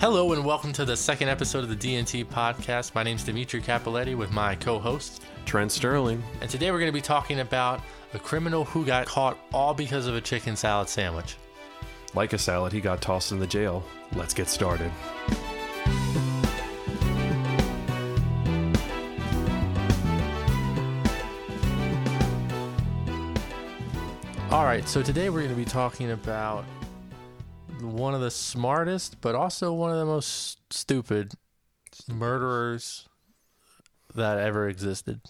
Hello and welcome to the second episode of the DnT podcast. My name is Dimitri Cappelletti with my co-host, Trent Sterling. And today we're going to be talking about a criminal who got caught all because of a chicken salad sandwich. Like a salad, he got tossed in the jail. Let's get started. All right, so today we're going to be talking about one of the smartest, but also one of the most stupid murderers that ever existed.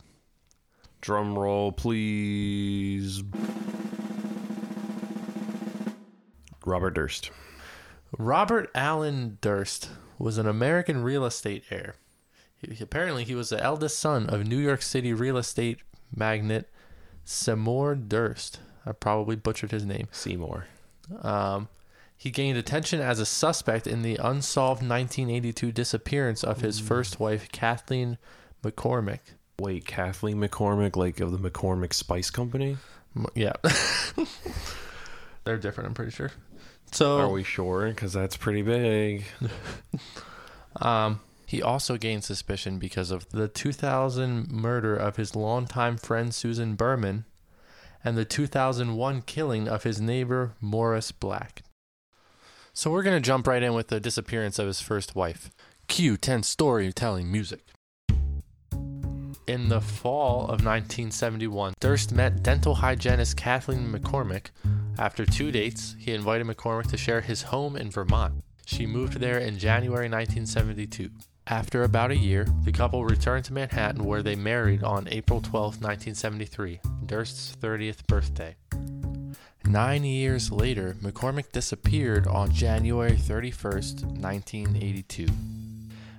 Drum roll, please. Robert Durst. Robert Allen Durst was an American real estate heir. Apparently, he was the eldest son of New York City real estate magnate Seymour Durst. I probably butchered his name. Seymour. He gained attention as a suspect in the unsolved 1982 disappearance of his first wife, Kathleen McCormack. Wait, Kathleen McCormack, like of the McCormack Spice Company? Yeah. They're different, I'm pretty sure. So, are we sure? Because that's pretty big. He also gained suspicion because of the 2000 murder of his longtime friend, Susan Berman, and the 2001 killing of his neighbor, Morris Black. So we're going to jump right in with the disappearance of his first wife. Cue 10 storytelling music. In the fall of 1971, Durst met dental hygienist Kathleen McCormack. After two dates, he invited McCormack to share his home in Vermont. She moved there in January 1972. After about a year, the couple returned to Manhattan, where they married on April 12, 1973, Durst's 30th birthday. 9 years later, McCormack disappeared on January 31st, 1982.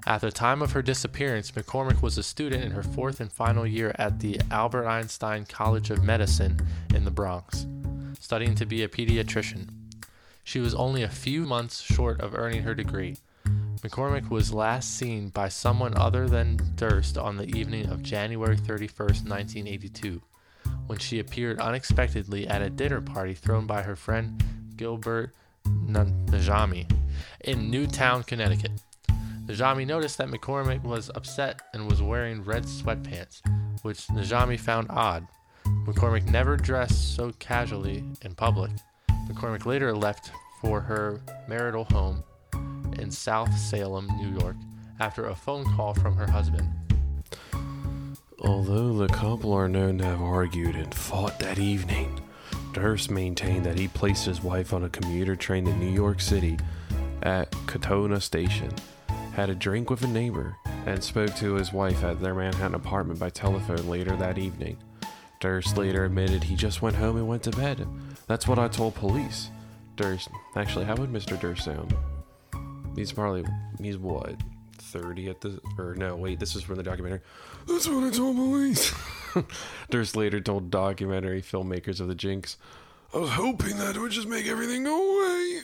At the time of her disappearance, McCormack was a student in her fourth and final year at the Albert Einstein College of Medicine in the Bronx, studying to be a pediatrician. She was only a few months short of earning her degree. McCormack was last seen by someone other than Durst on the evening of January 31st, 1982. When she appeared unexpectedly at a dinner party thrown by her friend Gilberte Najamy in Newtown, Connecticut. Najamy noticed that McCormack was upset and was wearing red sweatpants, which Najamy found odd. McCormack never dressed so casually in public. McCormack later left for her marital home in South Salem, New York, after a phone call from her husband. Although the couple are known to have argued and fought that evening, Durst maintained that he placed his wife on a commuter train to New York City at Katona Station, had a drink with a neighbor, and spoke to his wife at their Manhattan apartment by telephone later that evening. Durst later admitted he just went home and went to bed. That's what I told police. Durst, actually, how would Mr. Durst sound? He's what? 30 at the, or no, wait, this is from the documentary. That's what I told police. Durst later told documentary filmmakers of The Jinx, I was hoping that it would just make everything go away.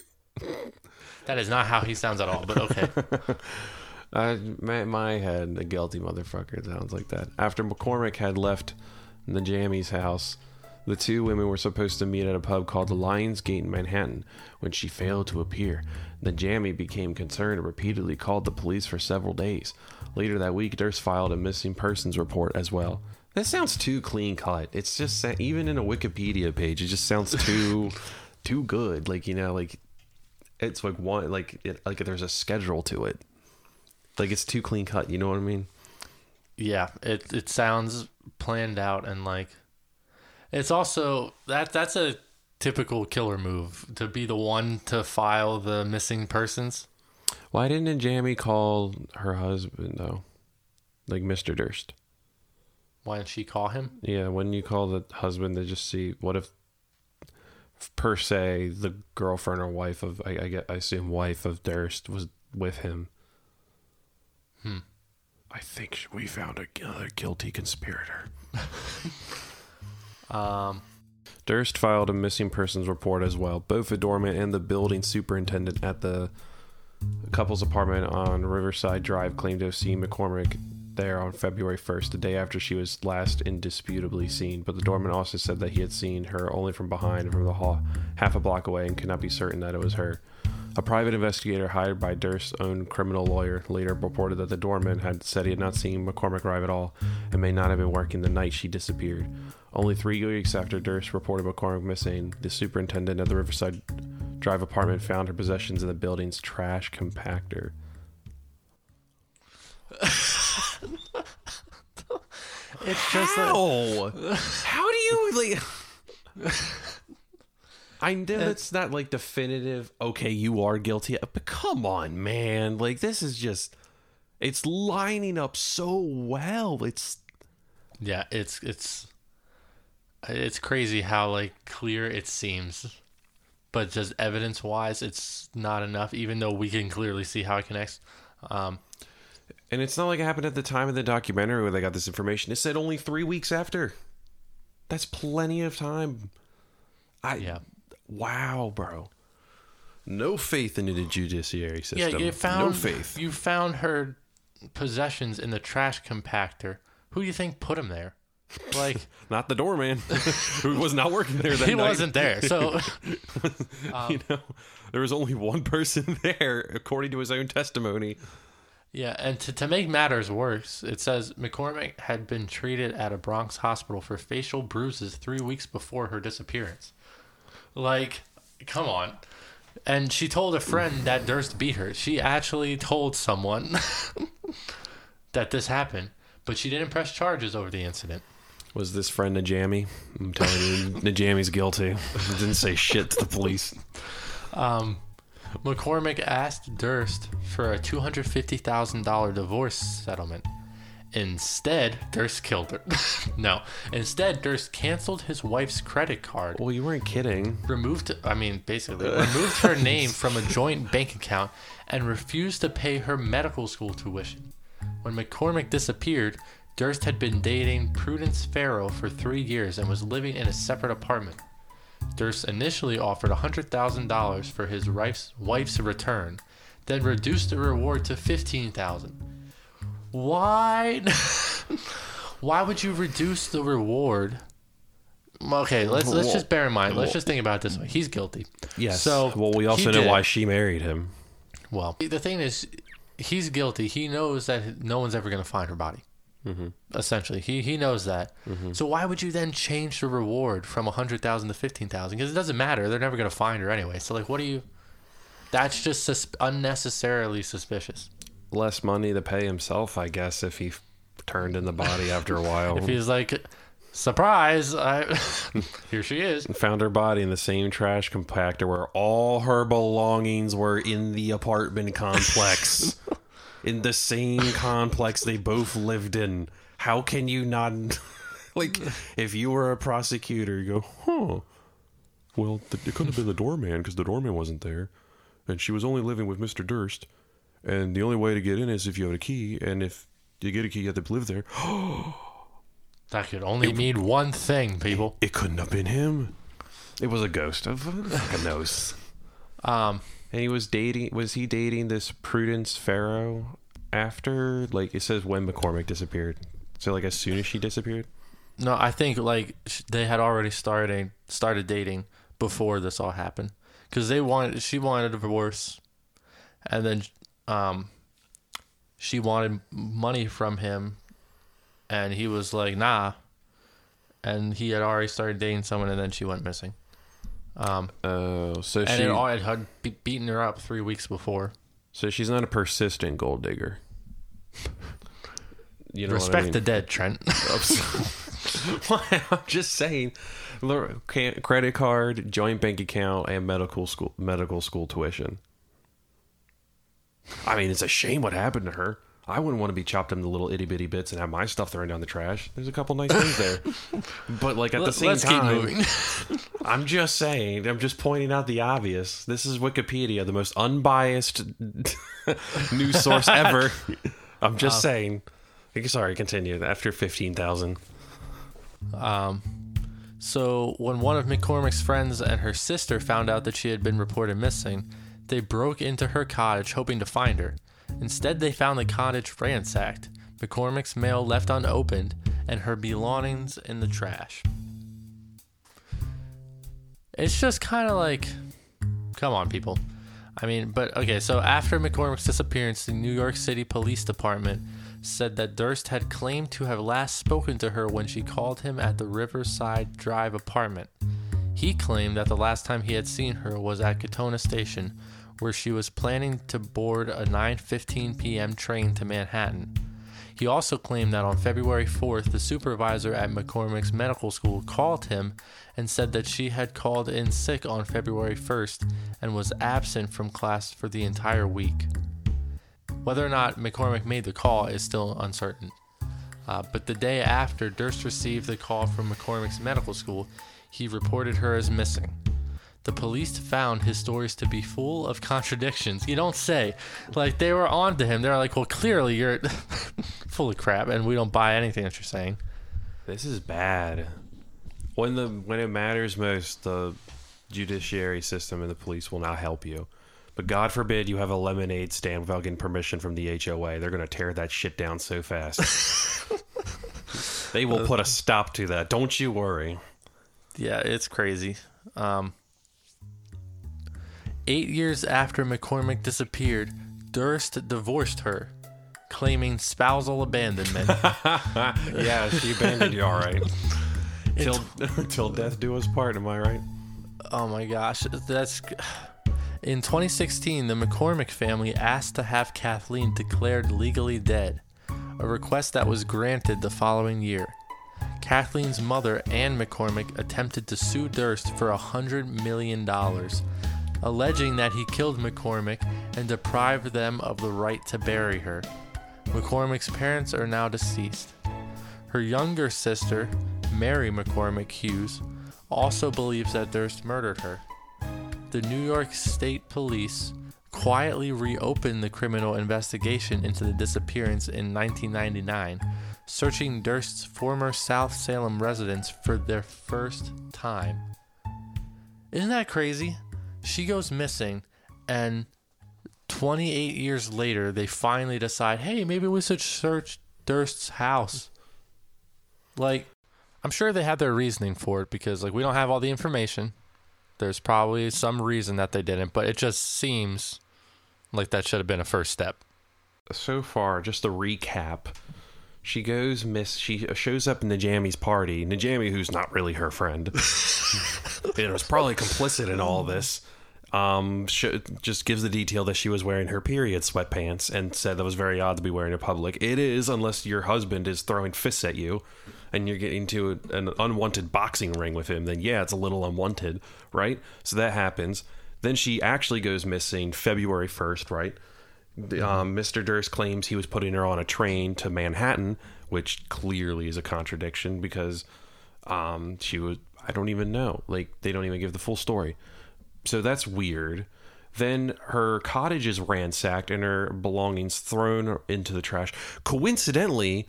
That is not how he sounds at all, but okay. My head, the guilty motherfucker sounds like that. After McCormack had left the Najamy's house, the two women were supposed to meet at a pub called the Lion's Gate in Manhattan. When she failed to appear, Najamy became concerned and repeatedly called the police for several days. Later that week, Durst filed a missing persons report as well. That sounds too clean cut. It's just, even in a Wikipedia page, it just sounds too, too good. Like, you know, like, it's like one, like, it, like there's a schedule to it. Like, it's too clean cut. You know what I mean? Yeah, it sounds planned out and like. It's also, that's a typical killer move, to be the one to file the missing persons. Why didn't Najamy call her husband, though? Like, Mr. Durst. Why didn't she call him? Yeah, wouldn't you call the husband to just see, what if, per se, the girlfriend or wife of, I assume wife of Durst was with him? I think we found another guilty conspirator. Durst filed a missing persons report as well. Both the doorman and the building superintendent at the couple's apartment on Riverside Drive claimed to have seen McCormack there on February 1st, the day after she was last indisputably seen, but the doorman also said that he had seen her only from behind and from the hall half a block away and could not be certain that it was her. A private investigator hired by Durst's own criminal lawyer later reported that the doorman had said he had not seen McCormack arrive at all and may not have been working the night she disappeared. Only 3 weeks after Durst reported McCormack missing, the superintendent of the Riverside Drive apartment found her possessions in the building's trash compactor. It's just how? How do you like? I know that's not like definitive. Okay, you are guilty, but come on, man! Like this is just—it's lining up so well. It's crazy how like clear it seems, but just evidence-wise, it's not enough. Even though we can clearly see how it connects. And it's not like it happened at the time of the documentary where they got this information. It said only 3 weeks after. That's plenty of time. Wow, bro. No faith into the judiciary system. Yeah, no faith. You found her possessions in the trash compactor. Who do you think put them there? Like, not the doorman, who was not working there. That he night. Wasn't there. So, there was only one person there, according to his own testimony. Yeah, and to make matters worse, it says McCormack had been treated at a Bronx hospital for facial bruises 3 weeks before her disappearance. Like, come on. And she told a friend that Durst beat her. She actually told someone that this happened, but she didn't press charges over the incident. Was this friend Najamy? I'm telling you, Najamy's guilty. Didn't say shit to the police. McCormack asked Durst for a $250,000 divorce settlement. Instead, Durst killed her. No. Instead, Durst canceled his wife's credit card. Well, you weren't kidding. Removed her name from a joint bank account and refused to pay her medical school tuition. When McCormack disappeared, Durst had been dating Prudence Farrow for 3 years and was living in a separate apartment. Durst initially offered $100,000 for his wife's return, then reduced the reward to $15,000. Why? Why would you reduce the reward? Okay, let's just bear in mind. Let's just think about it this way. He's guilty. Yes. So we also know why she married him. Well, the thing is, he's guilty. He knows that no one's ever going to find her body. Mm-hmm. Essentially, he knows that. Mm-hmm. So why would you then change the reward from $100,000 to $15,000? Because it doesn't matter. They're never going to find her anyway. So like, what do you? That's just unnecessarily suspicious. Less money to pay himself, I guess, if he turned in the body after a while. If he's like, surprise, here she is. Found her body in the same trash compactor where all her belongings were in the apartment complex. In the same complex they both lived in. How can you not... Like, if you were a prosecutor, you go, well, it couldn't have been the doorman because the doorman wasn't there. And she was only living with Mr. Durst. And the only way to get in is if you had a key. And if you get a key, you have to live there. That could only mean one thing, people. It couldn't have been him. It was a ghost. Fucking knows. And he was dating... Was he dating this Prudence Farrow after... Like, it says when McCormack disappeared. So, like, as soon as she disappeared? No, I think, like, they had already started dating before this all happened. Because she wanted a divorce. And then she wanted money from him. And he was like, nah. And he had already started dating someone, and then she went missing. It had beaten her up 3 weeks before. So she's not a persistent gold digger. You know Respect what I mean? The dead, Trent. I'm just saying. Credit card, joint bank account, and medical school tuition. I mean, it's a shame what happened to her. I wouldn't want to be chopped into little itty bitty bits and have my stuff thrown down the trash. There's a couple nice things there, but like at the same time, I'm just saying, I'm just pointing out the obvious. This is Wikipedia, the most unbiased news source ever. I'm just saying. Sorry, continue. After 15,000. So when one of McCormack's friends and her sister found out that she had been reported missing, they broke into her cottage hoping to find her. Instead, they found the cottage ransacked, McCormack's mail left unopened, and her belongings in the trash. It's just kind of like, come on, people. I mean, but okay, so after McCormack's disappearance, the New York City Police Department said that Durst had claimed to have last spoken to her when she called him at the Riverside Drive apartment. He claimed that the last time he had seen her was at Katona Station, where she was planning to board a 9:15 p.m. train to Manhattan. He also claimed that on February 4th, the supervisor at McCormack's medical school called him and said that she had called in sick on February 1st and was absent from class for the entire week. Whether or not McCormack made the call is still uncertain. But the day after Durst received the call from McCormack's medical school, he reported her as missing. The police found his stories to be full of contradictions. You don't say. Like, they were on to him. They were like, well, clearly you're full of crap, and we don't buy anything that you're saying. This is bad. When it matters most, the judiciary system and the police will not help you. But God forbid you have a lemonade stand without getting permission from the HOA. They're going to tear that shit down so fast. They will put a stop to that. Don't you worry. Yeah, it's crazy. 8 years after McCormack disappeared, Durst divorced her, claiming spousal abandonment. Yeah, she abandoned you, all right. Till death do us part, am I right? Oh my gosh. In 2016, the McCormack family asked to have Kathleen declared legally dead, a request that was granted the following year. Kathleen's mother, Ann McCormack, attempted to sue Durst for $100 million. Alleging that he killed McCormack and deprived them of the right to bury her. McCormack's parents are now deceased. Her younger sister, Mary McCormack Hughes, also believes that Durst murdered her. The New York State Police quietly reopened the criminal investigation into the disappearance in 1999, searching Durst's former South Salem residence for their first time. Isn't that crazy? She goes missing, and 28 years later, they finally decide, hey, maybe we should search Durst's house. Like, I'm sure they had their reasoning for it, because, like, we don't have all the information. There's probably some reason that they didn't, but it just seems like that should have been a first step. So far, just to recap, she shows up in Najamy's party. Najamy, who's not really her friend, and was probably complicit in all this. Just gives the detail that she was wearing her period sweatpants and said that was very odd to be wearing in public. It is, unless your husband is throwing fists at you and you're getting into an unwanted boxing ring with him, then yeah, it's a little unwanted, right? So that happens. Then she actually goes missing February 1st, right? Mr. Durst claims he was putting her on a train to Manhattan, which clearly is a contradiction because she was, I don't even know. Like, they don't even give the full story. So that's weird. Then her cottage is ransacked and her belongings thrown into the trash. Coincidentally,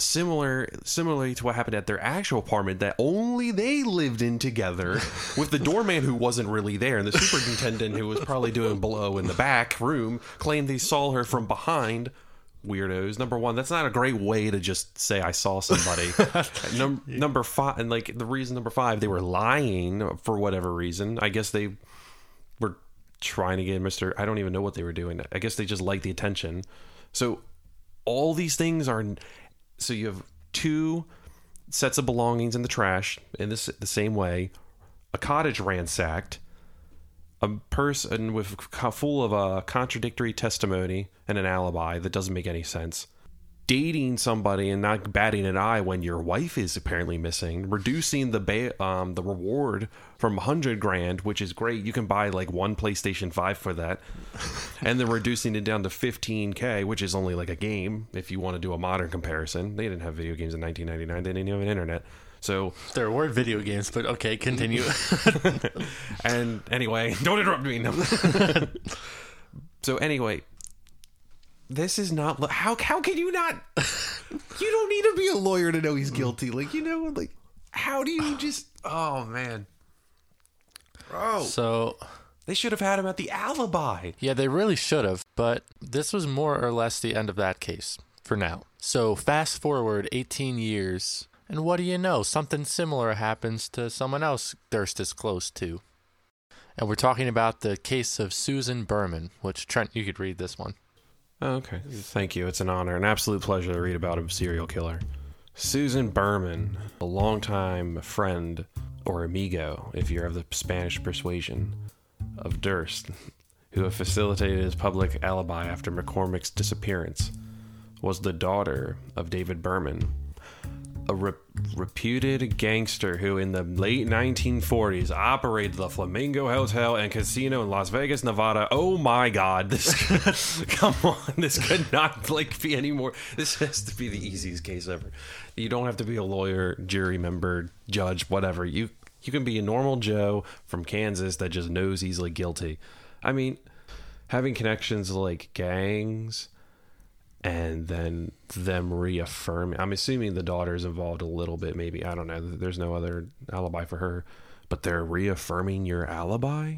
similarly to what happened at their actual apartment that only they lived in together with the doorman who wasn't really there, and the superintendent who was probably doing blow in the back room claimed they saw her from behind. Weirdos. Number one, that's not a great way to just say I saw somebody. Number five, and like the reason number five, they were lying for whatever reason. I guess they were trying to get Mr. I don't even know what they were doing. I guess they just liked the attention. So all these things are, so you have two sets of belongings in the trash in this the same way, a cottage ransacked, a person with full of a contradictory testimony and an alibi that doesn't make any sense. Dating somebody and not batting an eye when your wife is apparently missing. Reducing the reward from $100,000, which is great. You can buy like one PlayStation 5 for that. And then reducing it down to $15,000, which is only like a game. If you want to do a modern comparison, they didn't have video games in 1999. They didn't even have an internet. So there were video games, but okay, continue. And anyway, don't interrupt me. No. So anyway, this is not how can you not? You don't need to be a lawyer to know he's guilty. Like, you know, like how do you just? Oh man. Oh. So they should have had him at the alibi. Yeah, they really should have. But this was more or less the end of that case for now. So fast forward 18 years. And what do you know? Something similar happens to someone else Durst is close to. And we're talking about the case of Susan Berman, which, Trent, you could read this one. Oh, okay. Thank you. It's an honor, an absolute pleasure to read about a serial killer. Susan Berman, a longtime friend or amigo, if you're of the Spanish persuasion, of Durst, who have facilitated his public alibi after McCormack's disappearance, was the daughter of David Berman, a reputed gangster who in the late 1940s operated the Flamingo Hotel and Casino in Las Vegas, Nevada. Oh my God, this come on, this could not be any more. This has to be the easiest case ever. You don't have to be a lawyer, jury member, judge, whatever. You can be a normal Joe from Kansas that just knows easily guilty. I mean, having connections like gangs and then them reaffirming. I'm assuming the daughter's involved a little bit, maybe. I don't know. There's no other alibi for her. But they're reaffirming your alibi?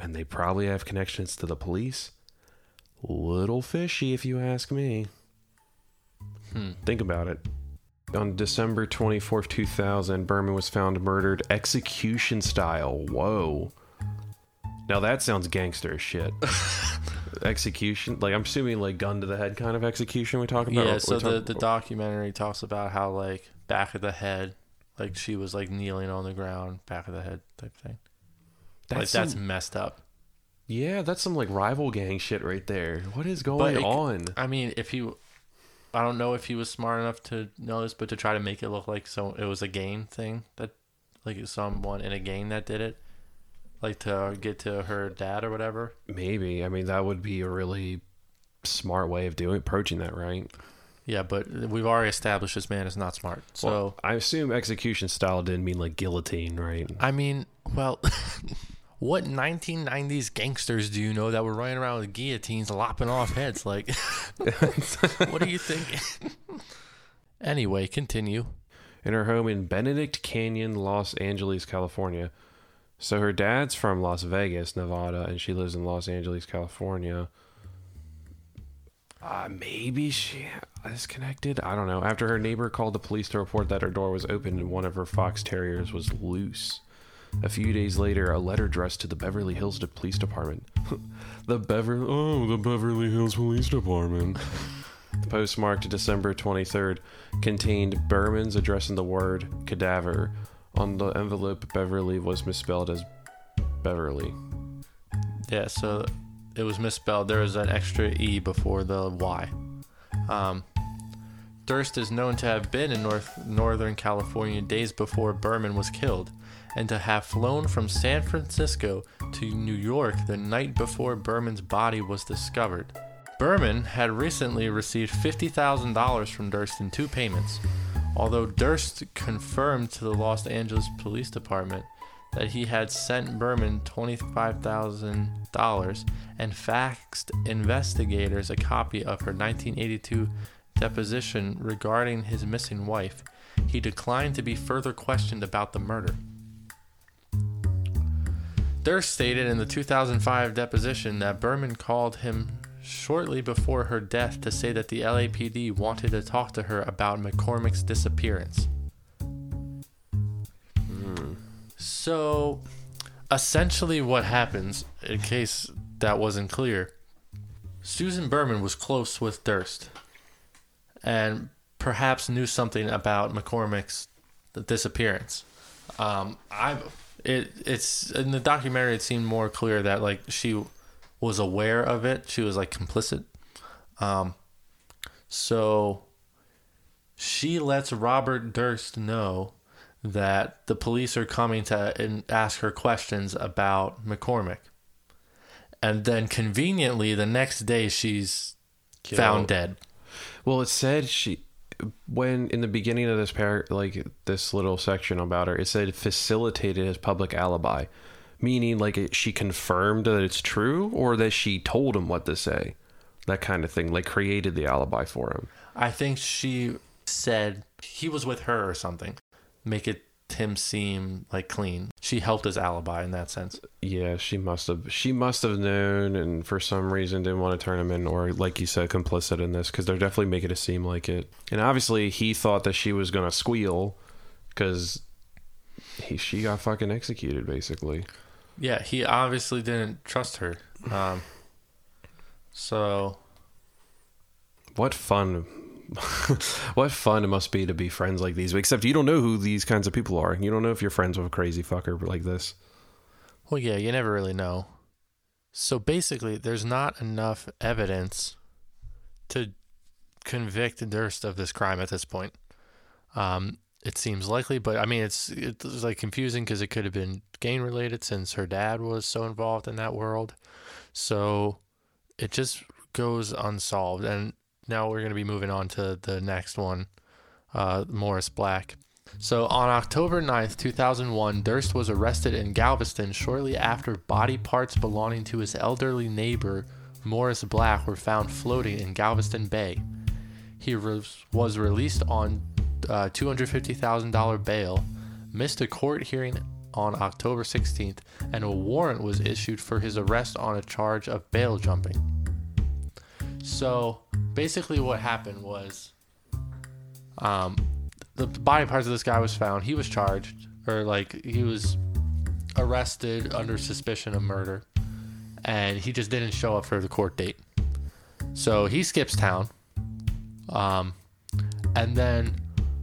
And they probably have connections to the police? Little fishy, if you ask me. Think about it. On December 24th, 2000, Berman was found murdered execution style. Whoa. Now that sounds gangster as shit. Execution, like I'm assuming like gun to the head kind of execution we talk about. Yeah, so the documentary talks about how like back of the head, like she was like kneeling on the ground, back of the head type thing. That's messed up. Yeah, that's some like rival gang shit right there. What is going on? I mean, I don't know if he was smart enough to know this, but to try to make it look like so it was a gang thing that like someone in a gang that did it. Like to get to her dad or whatever? Maybe. I mean, that would be a really smart way of approaching that, right? Yeah, but we've already established this man is not smart. So well, I assume execution style didn't mean like guillotine, right? I mean, well, what 1990s gangsters do you know that were running around with guillotines lopping off heads? Like, what do you think? Anyway, continue. In her home in Benedict Canyon, Los Angeles, California. So her dad's from Las Vegas, Nevada, and she lives in Los Angeles, California. Maybe she is connected? I don't know. After her neighbor called the police to report that her door was open and one of her fox terriers was loose. A few days later, a letter addressed to the Beverly Hills Police Department. The Beverly Hills Police Department. The postmarked December 23rd contained Berman's address and the word cadaver. On the envelope, Beverly was misspelled as Beverly. Yeah, so it was misspelled. There was an extra E before the Y. Durst is known to have been in Northern California days before Berman was killed, and to have flown from San Francisco to New York the night before Berman's body was discovered. Berman had recently received $50,000 from Durst in two payments. Although Durst confirmed to the Los Angeles Police Department that he had sent Berman $25,000 and faxed investigators a copy of her 1982 deposition regarding his missing wife, he declined to be further questioned about the murder. Durst stated in the 2005 deposition that Berman called him shortly before her death to say that the LAPD wanted to talk to her about McCormack's disappearance. So, essentially what happens, in case that wasn't clear, Susan Berman was close with Durst and perhaps knew something about McCormack's disappearance. It's in the documentary, it seemed more clear that like she was aware of it. She was like complicit. So she lets Robert Durst know that the police are coming to ask her questions about McCormack. And then conveniently the next day she's found dead. Well, it said when in the beginning of this this little section about her, it said facilitated his public alibi. Meaning, like, she confirmed that it's true or that she told him what to say? That kind of thing. Like, created the alibi for him. I think she said he was with her or something. Make it him seem, like, clean. She helped his alibi in that sense. Yeah, she must have known and for some reason didn't want to turn him in or, like you said, complicit in this. Because they're definitely making it seem like it. And obviously, he thought that she was going to squeal because she got fucking executed, basically. Yeah, he obviously didn't trust her. So what fun. What fun it must be to be friends like these, except you don't know who these kinds of people are. You don't know if you're friends with a crazy fucker like this. Well, yeah, you never really know. So basically, there's not enough evidence to convict Durst of this crime at this point. It seems likely, but I mean, it's like confusing because it could have been gang related since her dad was so involved in that world. So it just goes unsolved. And now we're going to be moving on to the next one, Morris Black. So on October 9th, 2001, Durst was arrested in Galveston shortly after body parts belonging to his elderly neighbor, Morris Black, were found floating in Galveston Bay. He was released on $250,000 bail, missed a court hearing on October 16th, and a warrant was issued for his arrest on a charge of bail jumping. So basically what happened was the body parts of this guy was found. He was charged, or like he was arrested under suspicion of murder, and he just didn't show up for the court date. So he skips town. And then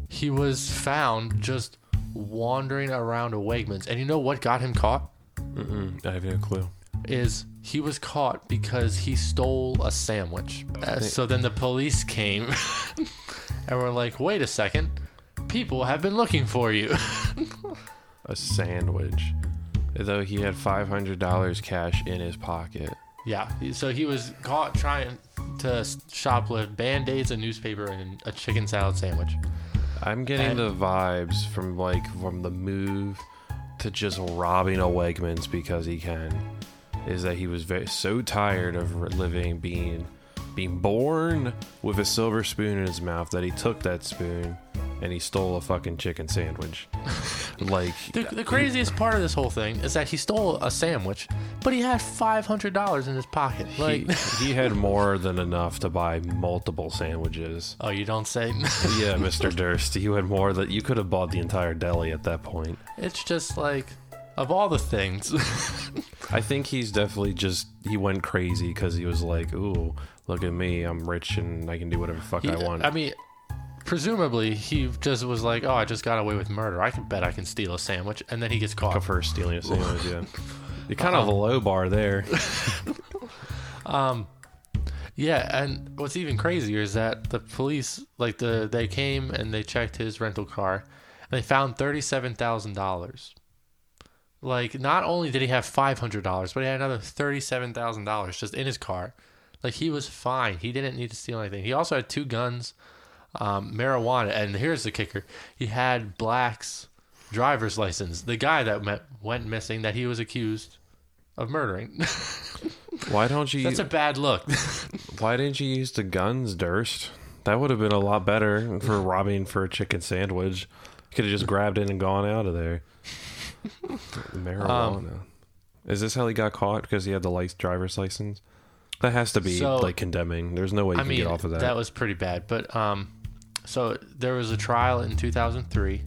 he was found just wandering around a Wegmans. And you know what got him caught? I have no clue. He was caught because he stole a sandwich. So then the police came and were like, wait a second, people have been looking for you. A sandwich. Though he had $500 cash in his pocket. Yeah, so he was caught trying to shoplift Band-Aids, a newspaper, and a chicken salad sandwich. I'm getting the vibes from the move to just robbing a Wegmans because he can. Is that he was so tired of living, being born with a silver spoon in his mouth that he took that spoon and he stole a fucking chicken sandwich. Like the craziest part of this whole thing is that he stole a sandwich, but he had $500 in his pocket. Like he had more than enough to buy multiple sandwiches. Oh, you don't say? Yeah, Mr. Durst, you had more that you could have bought the entire deli at that point. It's just like, of all the things. I think he's definitely he went crazy because he was like, ooh, look at me, I'm rich and I can do whatever the fuck I want. I mean, presumably he just was like, oh, I just got away with murder, I can bet I can steal a sandwich. And then he gets caught for stealing a sandwich. Yeah, you're kind of a low bar there. Yeah, and what's even crazier is that the police, they came and they checked his rental car and they found $37,000. Like, not only did he have $500, but he had another $37,000 just in his car. Like, he was fine. He didn't need to steal anything. He also had two guns, marijuana, and here's the kicker. He had Black's driver's license, the guy that went missing that he was accused of murdering. Why don't you... That's a bad look. Why didn't you use the guns, Durst? That would have been a lot better for robbing for a chicken sandwich. You could have just grabbed it and gone out of there. Marijuana. Is this how he got caught? Because he had the driver's license? That has to be condemning. There's no way you can get off of that. That was pretty bad. But so there was a trial in 2003.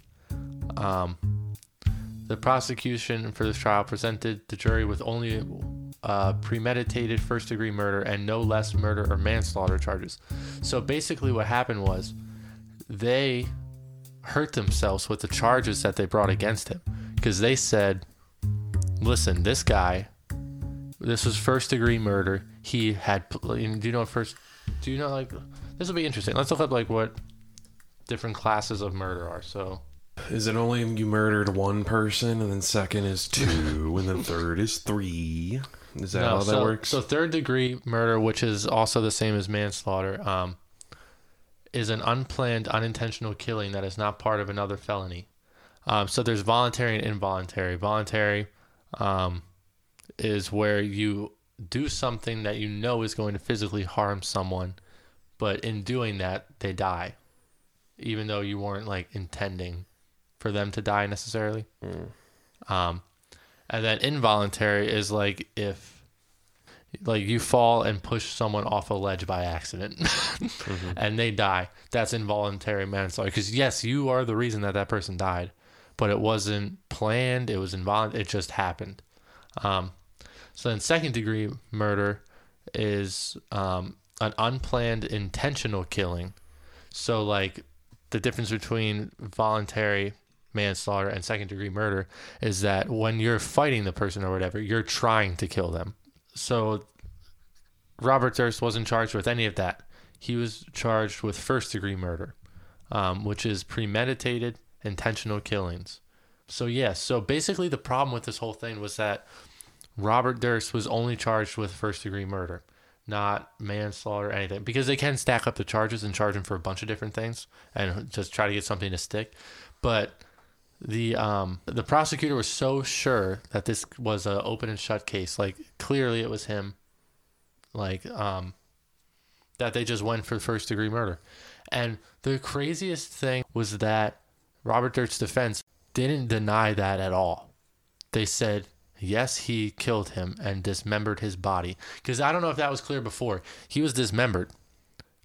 The prosecution for this trial presented the jury with only premeditated first degree murder and no less murder or manslaughter charges. So basically what happened was they hurt themselves with the charges that they brought against him. Because they said, listen, this guy, this was first degree murder. He had, this will be interesting. Let's look up what different classes of murder are. So, is it only you murdered one person, and then second is two, and then third is three? Is that how that works? So third degree murder, which is also the same as manslaughter, is an unplanned, unintentional killing that is not part of another felony. So there's voluntary and involuntary. Voluntary is where you do something that you know is going to physically harm someone, but in doing that, they die, even though you weren't intending for them to die necessarily. And then involuntary is if you fall and push someone off a ledge by accident and they die. That's involuntary manslaughter because, yes, you are the reason that person died. But it wasn't planned. It was involuntary. It just happened. So then second degree murder is an unplanned intentional killing. So like the difference between voluntary manslaughter and second degree murder is that when you're fighting the person or whatever, you're trying to kill them. So Robert Durst wasn't charged with any of that. He was charged with first degree murder, which is premeditated intentional killings. So yeah, so basically the problem with this whole thing was that Robert Durst was only charged with first degree murder, not manslaughter or anything, because they can stack up the charges and charge him for a bunch of different things and just try to get something to stick. But the prosecutor was so sure that this was an open and shut case, like clearly it was him, like that they just went for first degree murder. And the craziest thing was that Robert Durst's defense didn't deny that at all. They said, yes, he killed him and dismembered his body. Because I don't know if that was clear before. He was dismembered.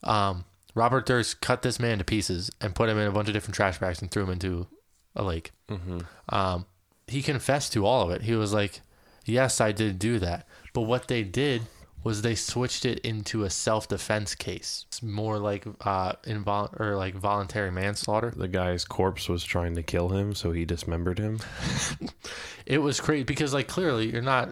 Robert Durst cut this man to pieces and put him in a bunch of different trash bags and threw him into a lake. Mm-hmm. He confessed to all of it. He was like, yes, I did do that. But what they did was they switched it into a self-defense case. It's more like voluntary manslaughter. The guy's corpse was trying to kill him, so he dismembered him. It was crazy because, like, clearly you're not,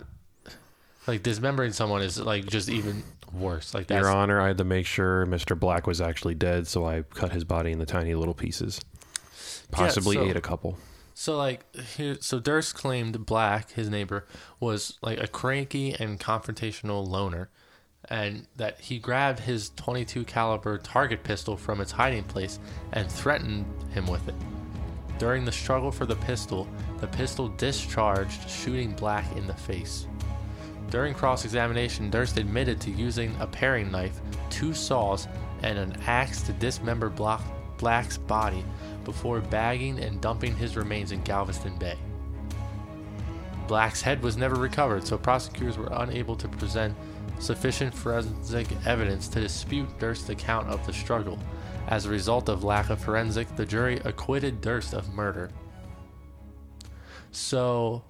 like, dismembering someone is, like, just even worse. Like, that's... Your Honor, I had to make sure Mr. Black was actually dead, so I cut his body into tiny little pieces. Possibly ate a couple. So, like, Durst claimed Black, his neighbor, was, like, a cranky and confrontational loner, and that he grabbed his 22 caliber target pistol from its hiding place and threatened him with it. During the struggle for the pistol discharged, shooting Black in the face. During cross-examination, Durst admitted to using a paring knife, two saws, and an axe to dismember Black's body before bagging and dumping his remains in Galveston Bay. Black's head was never recovered, so prosecutors were unable to present sufficient forensic evidence to dispute Durst's account of the struggle. As a result of lack of forensic, the jury acquitted Durst of murder. So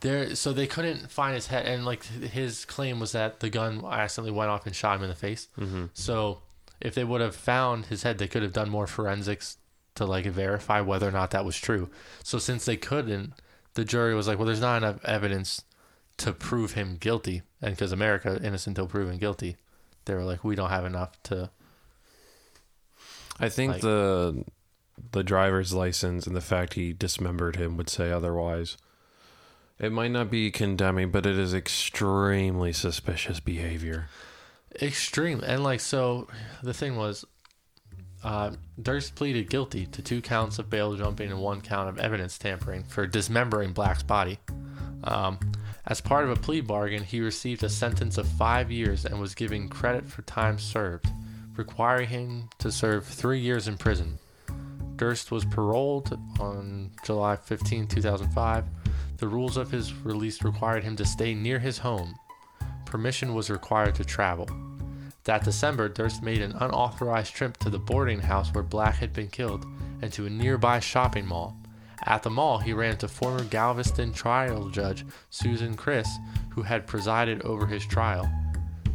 they couldn't find his head, and like his claim was that the gun accidentally went off and shot him in the face. Mm-hmm. So if they would have found his head, they could have done more forensics to like verify whether or not that was true. So since they couldn't, the jury was like, well, there's not enough evidence to prove him guilty. And because America, innocent till proven guilty, they were like, we don't have enough to... I think like, the driver's license and the fact he dismembered him would say otherwise. It might not be condemning, but it is extremely suspicious behavior. Extreme. And like, so the thing was, Durst pleaded guilty to 2 counts of bail jumping and 1 count of evidence tampering for dismembering Black's body. As part of a plea bargain, he received a sentence of 5 years and was given credit for time served, requiring him to serve 3 years in prison. Durst was paroled on July 15, 2005. The rules of his release required him to stay near his home. Permission was required to travel. That December, Durst made an unauthorized trip to the boarding house where Black had been killed and to a nearby shopping mall. At the mall, he ran into former Galveston trial judge Susan Criss, who had presided over his trial.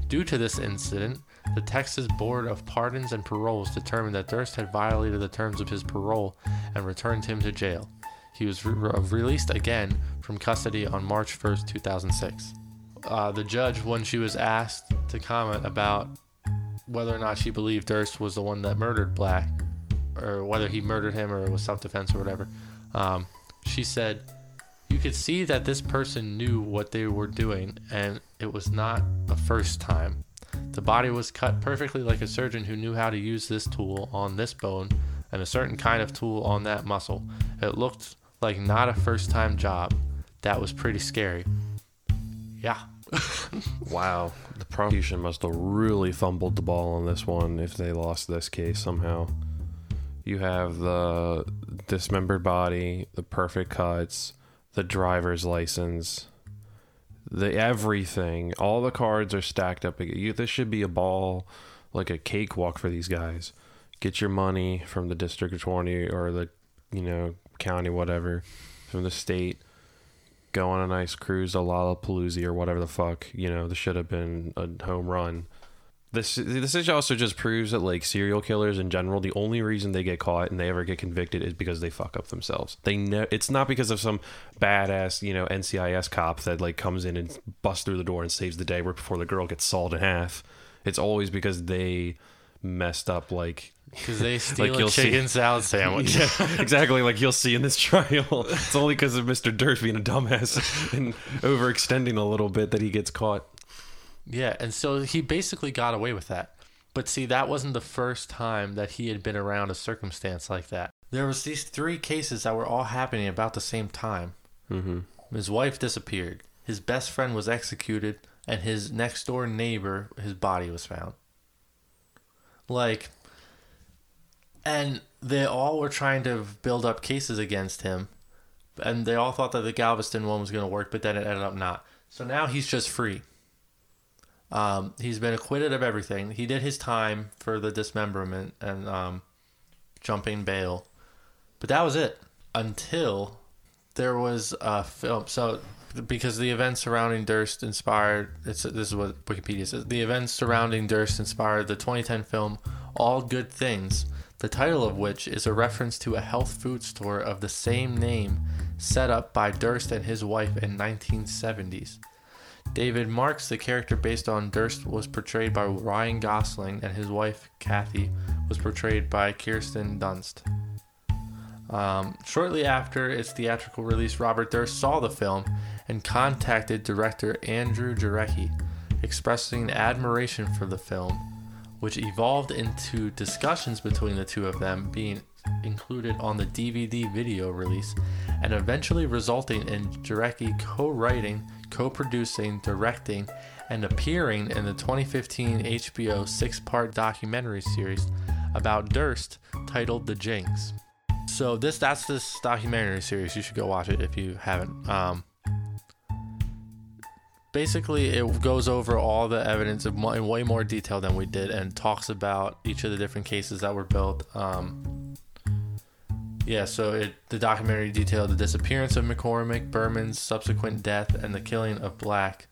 Due to this incident, the Texas Board of Pardons and Paroles determined that Durst had violated the terms of his parole and returned him to jail. He was released again from custody on March 1st, 2006. The judge, when she was asked to comment about whether or not she believed Durst was the one that murdered Black, or whether he murdered him or it was self-defense or whatever, she said, "You could see that this person knew what they were doing, and it was not a first time. The body was cut perfectly like a surgeon who knew how to use this tool on this bone and a certain kind of tool on that muscle. It looked like not a first-time job. That was pretty scary." Yeah. Wow. The prosecution must have really fumbled the ball on this one if they lost this case somehow. You have the dismembered body, the perfect cuts, the driver's license, the everything. All the cards are stacked up. This should be a ball, like a cakewalk for these guys. Get your money from the district attorney or the county, whatever, from the state. go on a nice cruise to Lollapalooza or whatever the fuck, you know, this should have been a home run. This issue also just proves that, like, serial killers in general, the only reason they get caught and they ever get convicted is because they fuck up themselves. It's not because of some badass, you know, NCIS cop that, like, comes in and busts through the door and saves the day right before the girl gets sawed in half. It's always because they messed up, like... Because they steal like a chicken salad sandwich. Yeah, exactly, like you'll see in this trial. It's only because of Mr. Durst being a dumbass and overextending a little bit that he gets caught. Yeah, and so he basically got away with that. But see, that wasn't the first time that he had been around a circumstance like that. There was these three cases that were all happening about the same time. Mm-hmm. His wife disappeared, his best friend was executed, and his next door neighbor, his body was found. Like... And they all were trying to build up cases against him. And they all thought that the Galveston one was going to work, but then it ended up not. So now he's just free. He's been acquitted of everything. He did his time for the dismemberment and jumping bail. But that was it. Until there was a film. So because the events surrounding Durst inspired... this is what Wikipedia says. The events surrounding Durst inspired the 2010 film All Good Things, the title of which is a reference to a health food store of the same name set up by Durst and his wife in 1970s. David Marks, the character based on Durst, was portrayed by Ryan Gosling, and his wife, Kathy, was portrayed by Kirsten Dunst. Shortly after its theatrical release, Robert Durst saw the film and contacted director Andrew Jarecki, expressing admiration for the film, which evolved into discussions between the two of them being included on the DVD video release and eventually resulting in Jarecki co-writing, co-producing, directing, and appearing in the 2015 HBO 6-part documentary series about Durst titled The Jinx. So that's this documentary series. You should go watch it if you haven't. Basically, it goes over all the evidence in way more detail than we did and talks about each of the different cases that were built. The documentary detailed the disappearance of McCormack, Berman's subsequent death, and the killing of Black.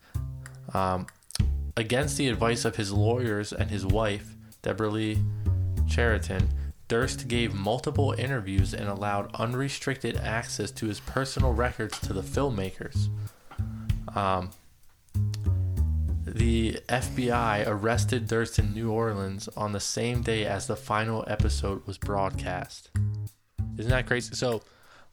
Against the advice of his lawyers and his wife, Deborah Lee Cheriton, Durst gave multiple interviews and allowed unrestricted access to his personal records to the filmmakers. The FBI arrested Durst in New Orleans on the same day as the final episode was broadcast. Isn't that crazy? So,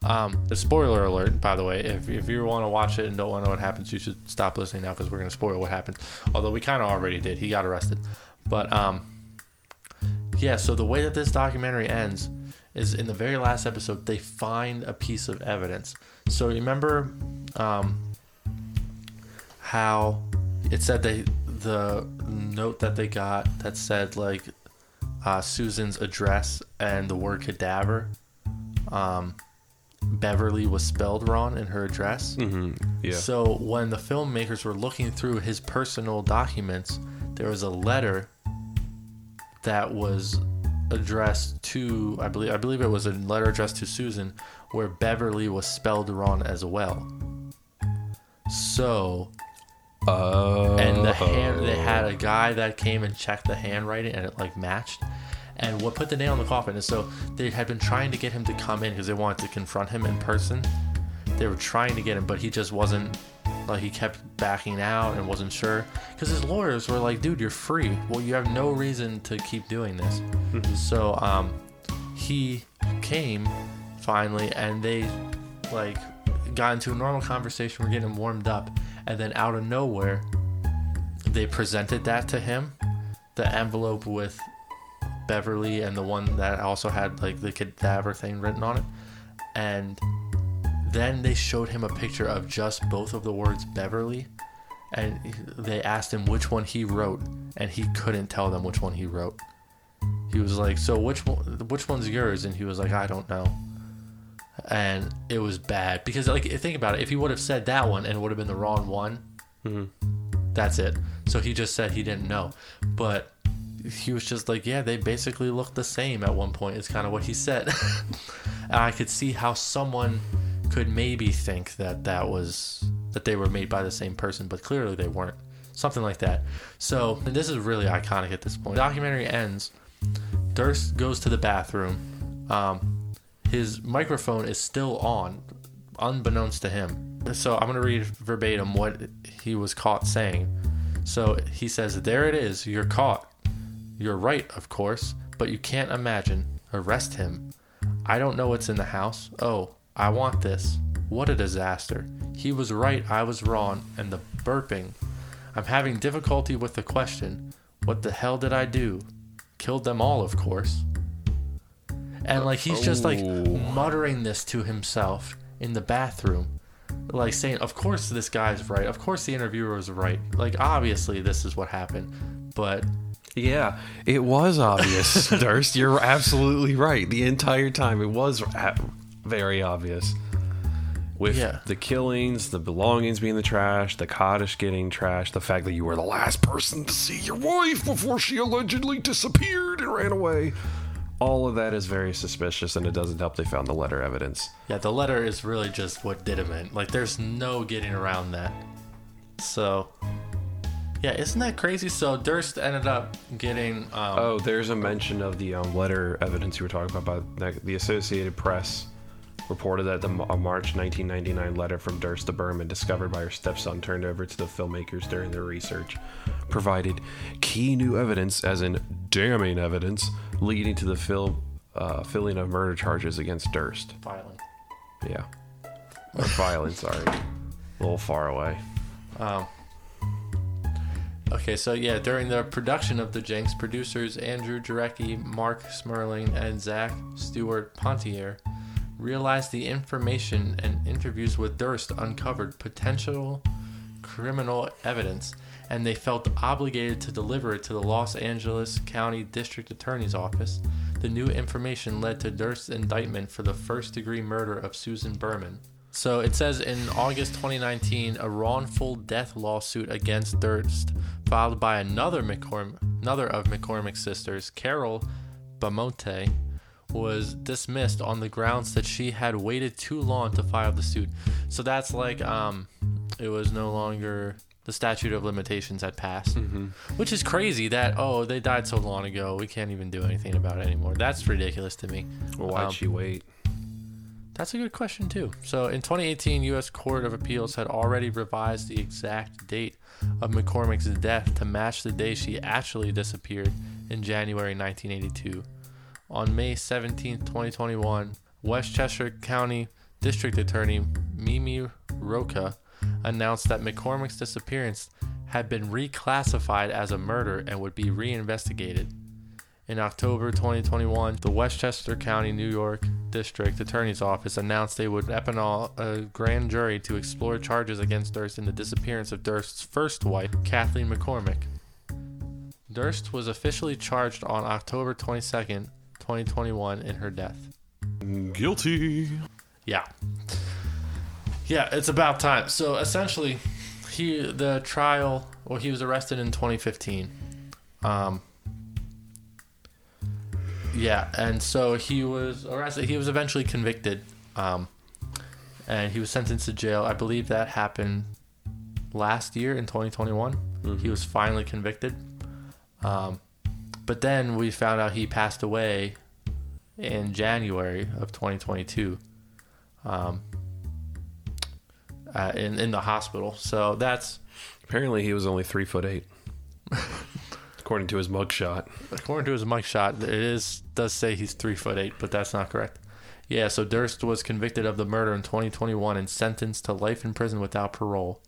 the spoiler alert, by the way, if you want to watch it and don't want to know what happens, you should stop listening now because we're going to spoil what happens. Although we kind of already did. He got arrested. But, so the way that this documentary ends is in the very last episode, they find a piece of evidence. So, remember how... It said the note that they got that said, like, Susan's address and the word cadaver. Beverly was spelled wrong in her address. Mm-hmm. Yeah. So when the filmmakers were looking through his personal documents, there was a letter that was addressed to, I believe it was a letter addressed to Susan, where Beverly was spelled wrong as well. So... and they had a guy that came and checked the handwriting, and it like matched. And what put the nail in the coffin is, so they had been trying to get him to come in because they wanted to confront him in person. They were trying to get him, but he just wasn't. Like, he kept backing out and wasn't sure because his lawyers were like, "Dude, you're free. Well, you have no reason to keep doing this." So he came finally, and they like got into a normal conversation. We're getting him warmed up. And then out of nowhere, they presented that to him, the envelope with Beverly and the one that also had like the cadaver thing written on it. And then they showed him a picture of just both of the words Beverly, and they asked him which one he wrote, and he couldn't tell them which one he wrote. He was like, "So which one's yours?" And he was like, "I don't know." And it was bad because, like, think about it. If he would have said that one and it would have been the wrong one, that's it. So he just said he didn't know. But he was just like, yeah, they basically looked the same at one point. It's kind of what he said. And I could see how someone could maybe think that they were made by the same person, but clearly they weren't. Something like that. So, and this is really iconic at this point. The documentary ends. Durst goes to the bathroom. His microphone is still on, unbeknownst to him. So I'm going to read verbatim what he was caught saying. So he says, "There it is. You're caught. You're right, of course, but you can't imagine. Arrest him. I don't know what's in the house. Oh, I want this. What a disaster. He was right. I was wrong. And the burping. I'm having difficulty with the question. What the hell did I do? Killed them all, of course." And he's just muttering this to himself in the bathroom, saying, "Of course this guy's right. Of course the interviewer was right. Obviously this is what happened." But yeah, it was obvious, Durst. You're absolutely right. The entire time it was very obvious. With the killings, the belongings being in the trash, the cottage getting trashed, the fact that you were the last person to see your wife before she allegedly disappeared and ran away. All of that is very suspicious, and it doesn't help they found the letter evidence. Yeah, the letter is really just what did him in. There's no getting around that. So, yeah, isn't that crazy? So Durst ended up getting... there's a mention of the letter evidence you were talking about by the Associated Press. Reported that a March 1999 letter from Durst to Berman, discovered by her stepson, turned over to the filmmakers during their research, provided key new evidence, as in damning evidence, leading to the filling of murder charges against Durst. Filing. Yeah. Or filing, sorry. A little far away. Okay, so yeah, during the production of The Jinx, producers Andrew Jarecki, Mark Smerling, and Zach Stewart-Pontier realized the information and interviews with Durst uncovered potential criminal evidence, and they felt obligated to deliver it to the Los Angeles County District Attorney's Office. The new information led to Durst's indictment for the first-degree murder of Susan Berman. So it says in August 2019, a wrongful death lawsuit against Durst, filed by another of McCormack's sisters, Carol Bamonte, was dismissed on the grounds that she had waited too long to file the suit. So that's it was no longer, the statute of limitations had passed, mm-hmm. which is crazy that, they died so long ago, we can't even do anything about it anymore. That's ridiculous to me. Well, why'd she wait? That's a good question too. So in 2018, U.S. Court of Appeals had already revised the exact date of McCormack's death to match the day she actually disappeared in January 1982. On May 17, 2021, Westchester County District Attorney Mimi Roca announced that McCormack's disappearance had been reclassified as a murder and would be reinvestigated. In October 2021, the Westchester County, New York District Attorney's Office announced they would appoint a grand jury to explore charges against Durst in the disappearance of Durst's first wife, Kathleen McCormack. Durst was officially charged on October 22nd, 2021 in her death. Guilty. Yeah, it's about time. So essentially, he was arrested in 2015. And so he was arrested. He was eventually convicted, and he was sentenced to jail. I believe that happened last year in 2021. Mm-hmm. He was finally convicted. But then we found out he passed away in January of 2022 in the hospital. So that's... Apparently he was only 3'8", according to his mugshot. According to his mugshot, does say he's 3'8", but that's not correct. Yeah, so Durst was convicted of the murder in 2021 and sentenced to life in prison without parole.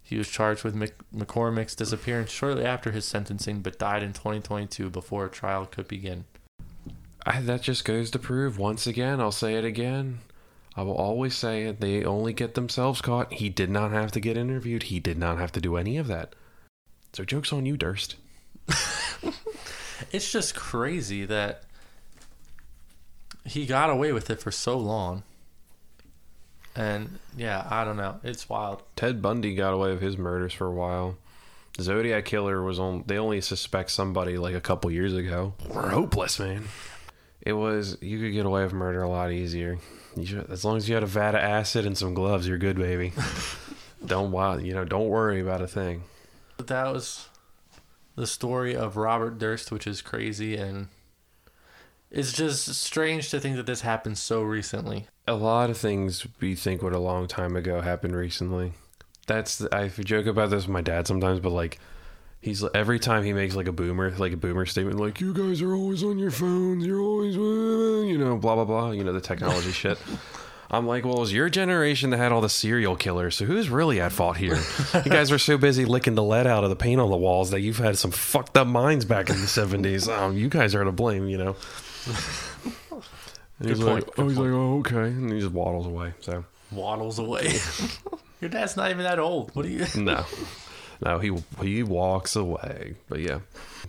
He was charged with McCormack's disappearance shortly after his sentencing, but died in 2022 before a trial could begin. That just goes to prove, once again, I'll say it again, I will always say it, they only get themselves caught. He did not have to get interviewed. He did not have to do any of that. So joke's on you, Durst. It's just crazy that he got away with it for so long. And, yeah, I don't know. It's wild. Ted Bundy got away with his murders for a while. The Zodiac Killer they only suspect somebody a couple years ago. We're hopeless, man. It was, you could get away with murder a lot easier. You should, as long as you had a vat of acid and some gloves, you're good, baby. Don't worry about a thing. But that was the story of Robert Durst, which is crazy, and it's just strange to think that this happened so recently. A lot of things we think would a long time ago happened recently. I joke about this with my dad sometimes, but like, he's every time he makes like a boomer statement, like, you guys are always on your phones, you're always, blah blah blah, the technology shit. I'm like, well, it was your generation that had all the serial killers, so who's really at fault here? You guys were so busy licking the lead out of the paint on the walls that you've had some fucked up minds back in the 70s. You guys are to blame, And he's like, oh, okay. And he just waddles away. So waddles away. Your dad's not even that old. What are you? No, he walks away. But yeah,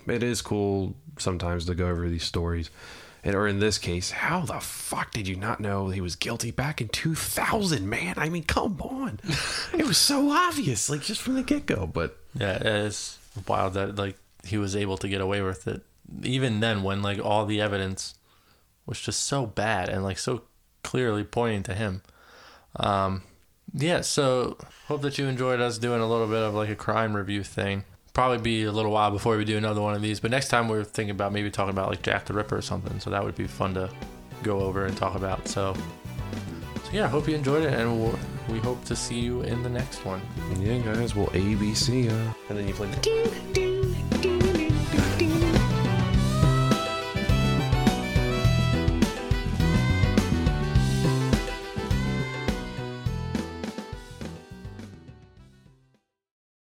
it is cool sometimes to go over these stories. Or in this case, how the fuck did you not know he was guilty back in 2000, man? I mean, come on. It was so obvious, like, just from the get-go. But yeah, it's wild that, like, he was able to get away with it. Even then, when, like, all the evidence was just so bad and, like, so clearly pointing to him. Yeah, so hope that you enjoyed us doing a little bit of, like, a crime review thing. Probably be a little while before we do another one of these, but next time we're thinking about maybe talking about like Jack the Ripper or something, so that would be fun to go over and talk about. So yeah, I hope you enjoyed it, and we hope to see you in the next one. Yeah, guys, we'll ABC, and then you play the